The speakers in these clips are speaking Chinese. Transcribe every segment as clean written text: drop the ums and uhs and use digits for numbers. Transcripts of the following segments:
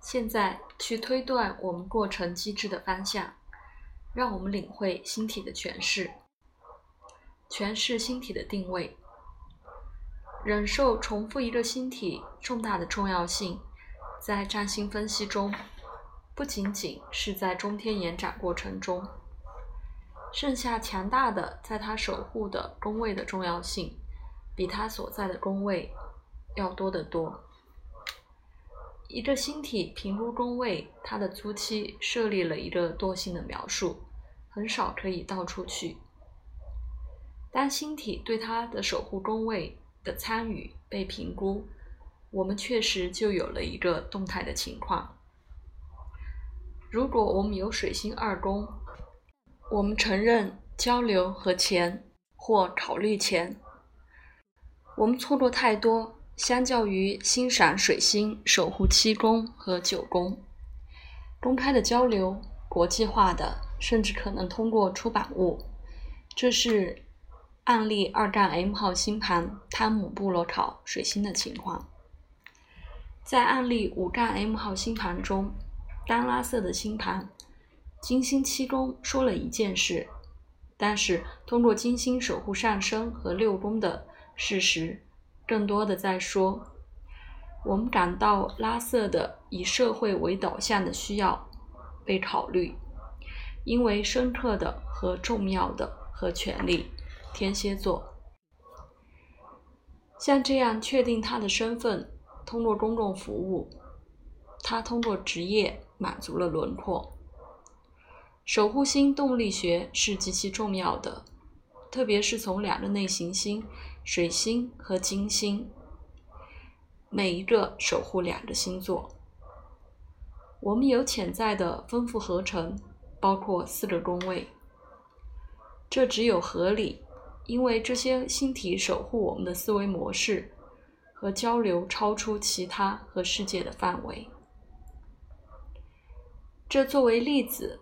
现在去推断我们过程机制的方向，让我们领会星体的诠释，诠释星体的定位。忍受重复一个星体重大的重要性，在占星分析中，不仅仅是在中天延展过程中，剩下强大的在它守护的宫位的重要性，比它所在的宫位要多得多。一个星体评估宫位，它的租期设立了一个惰性的描述，很少可以到处去。当星体对它的守护宫位的参与被评估，我们确实就有了一个动态的情况。如果我们有水星二宫，我们承认交流和钱或考虑钱。我们错过太多，相较于欣赏水星守护七宫和九宫，公开的交流，国际化的，甚至可能通过出版物。这是案例 2-M 号星盘汤姆布罗考水星的情况。在案例 5-M 号星盘中，丹拉瑟的星盘金星七宫说了一件事，但是通过金星守护上升和六宫的事实，更多的在说，我们感到拉瑟的以社会为导向的需要被考虑，因为深刻的和重要的和权力。天蝎座像这样确定他的身份，通过公共服务，他通过职业满足了轮廓。守护星动力学是极其重要的，特别是从两个内行星水星和金星，每一个守护两个星座。我们有潜在的丰富合成，包括四个宫位。这只有合理，因为这些星体守护我们的思维模式和交流超出其他和世界的范围。这作为例子，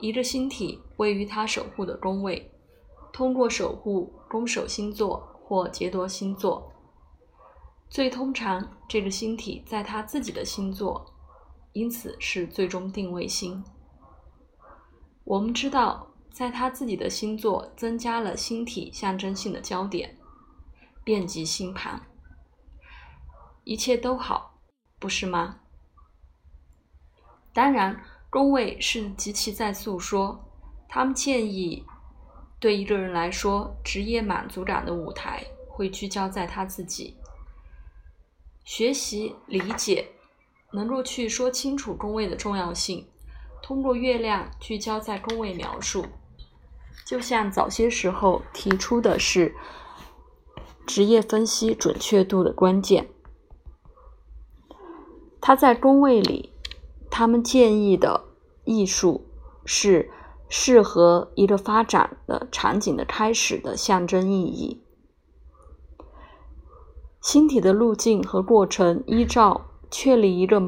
一个星体位于它守护的宫位，通过守护攻守星座或劫夺星座。最通常，这个星体在它自己的星座，因此是最终定位星。我们知道，在它自己的星座增加了星体象征性的焦点，遍及星盘。一切都好，不是吗？当然，宫位是极其在诉说，他们建议对一个人来说，职业满足感的舞台会聚焦在他自己。学习理解能够去说清楚宫位的重要性，通过月亮聚焦在宫位描述。就像早些时候提出的是职业分析准确度的关键。他在宫位里，他们建议的艺术是适合一个发展的场景的开始的象征意义。星体的路径和过程依照确立一个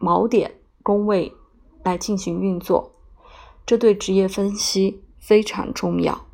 锚点宫位来进行运作，这对职业分析非常重要。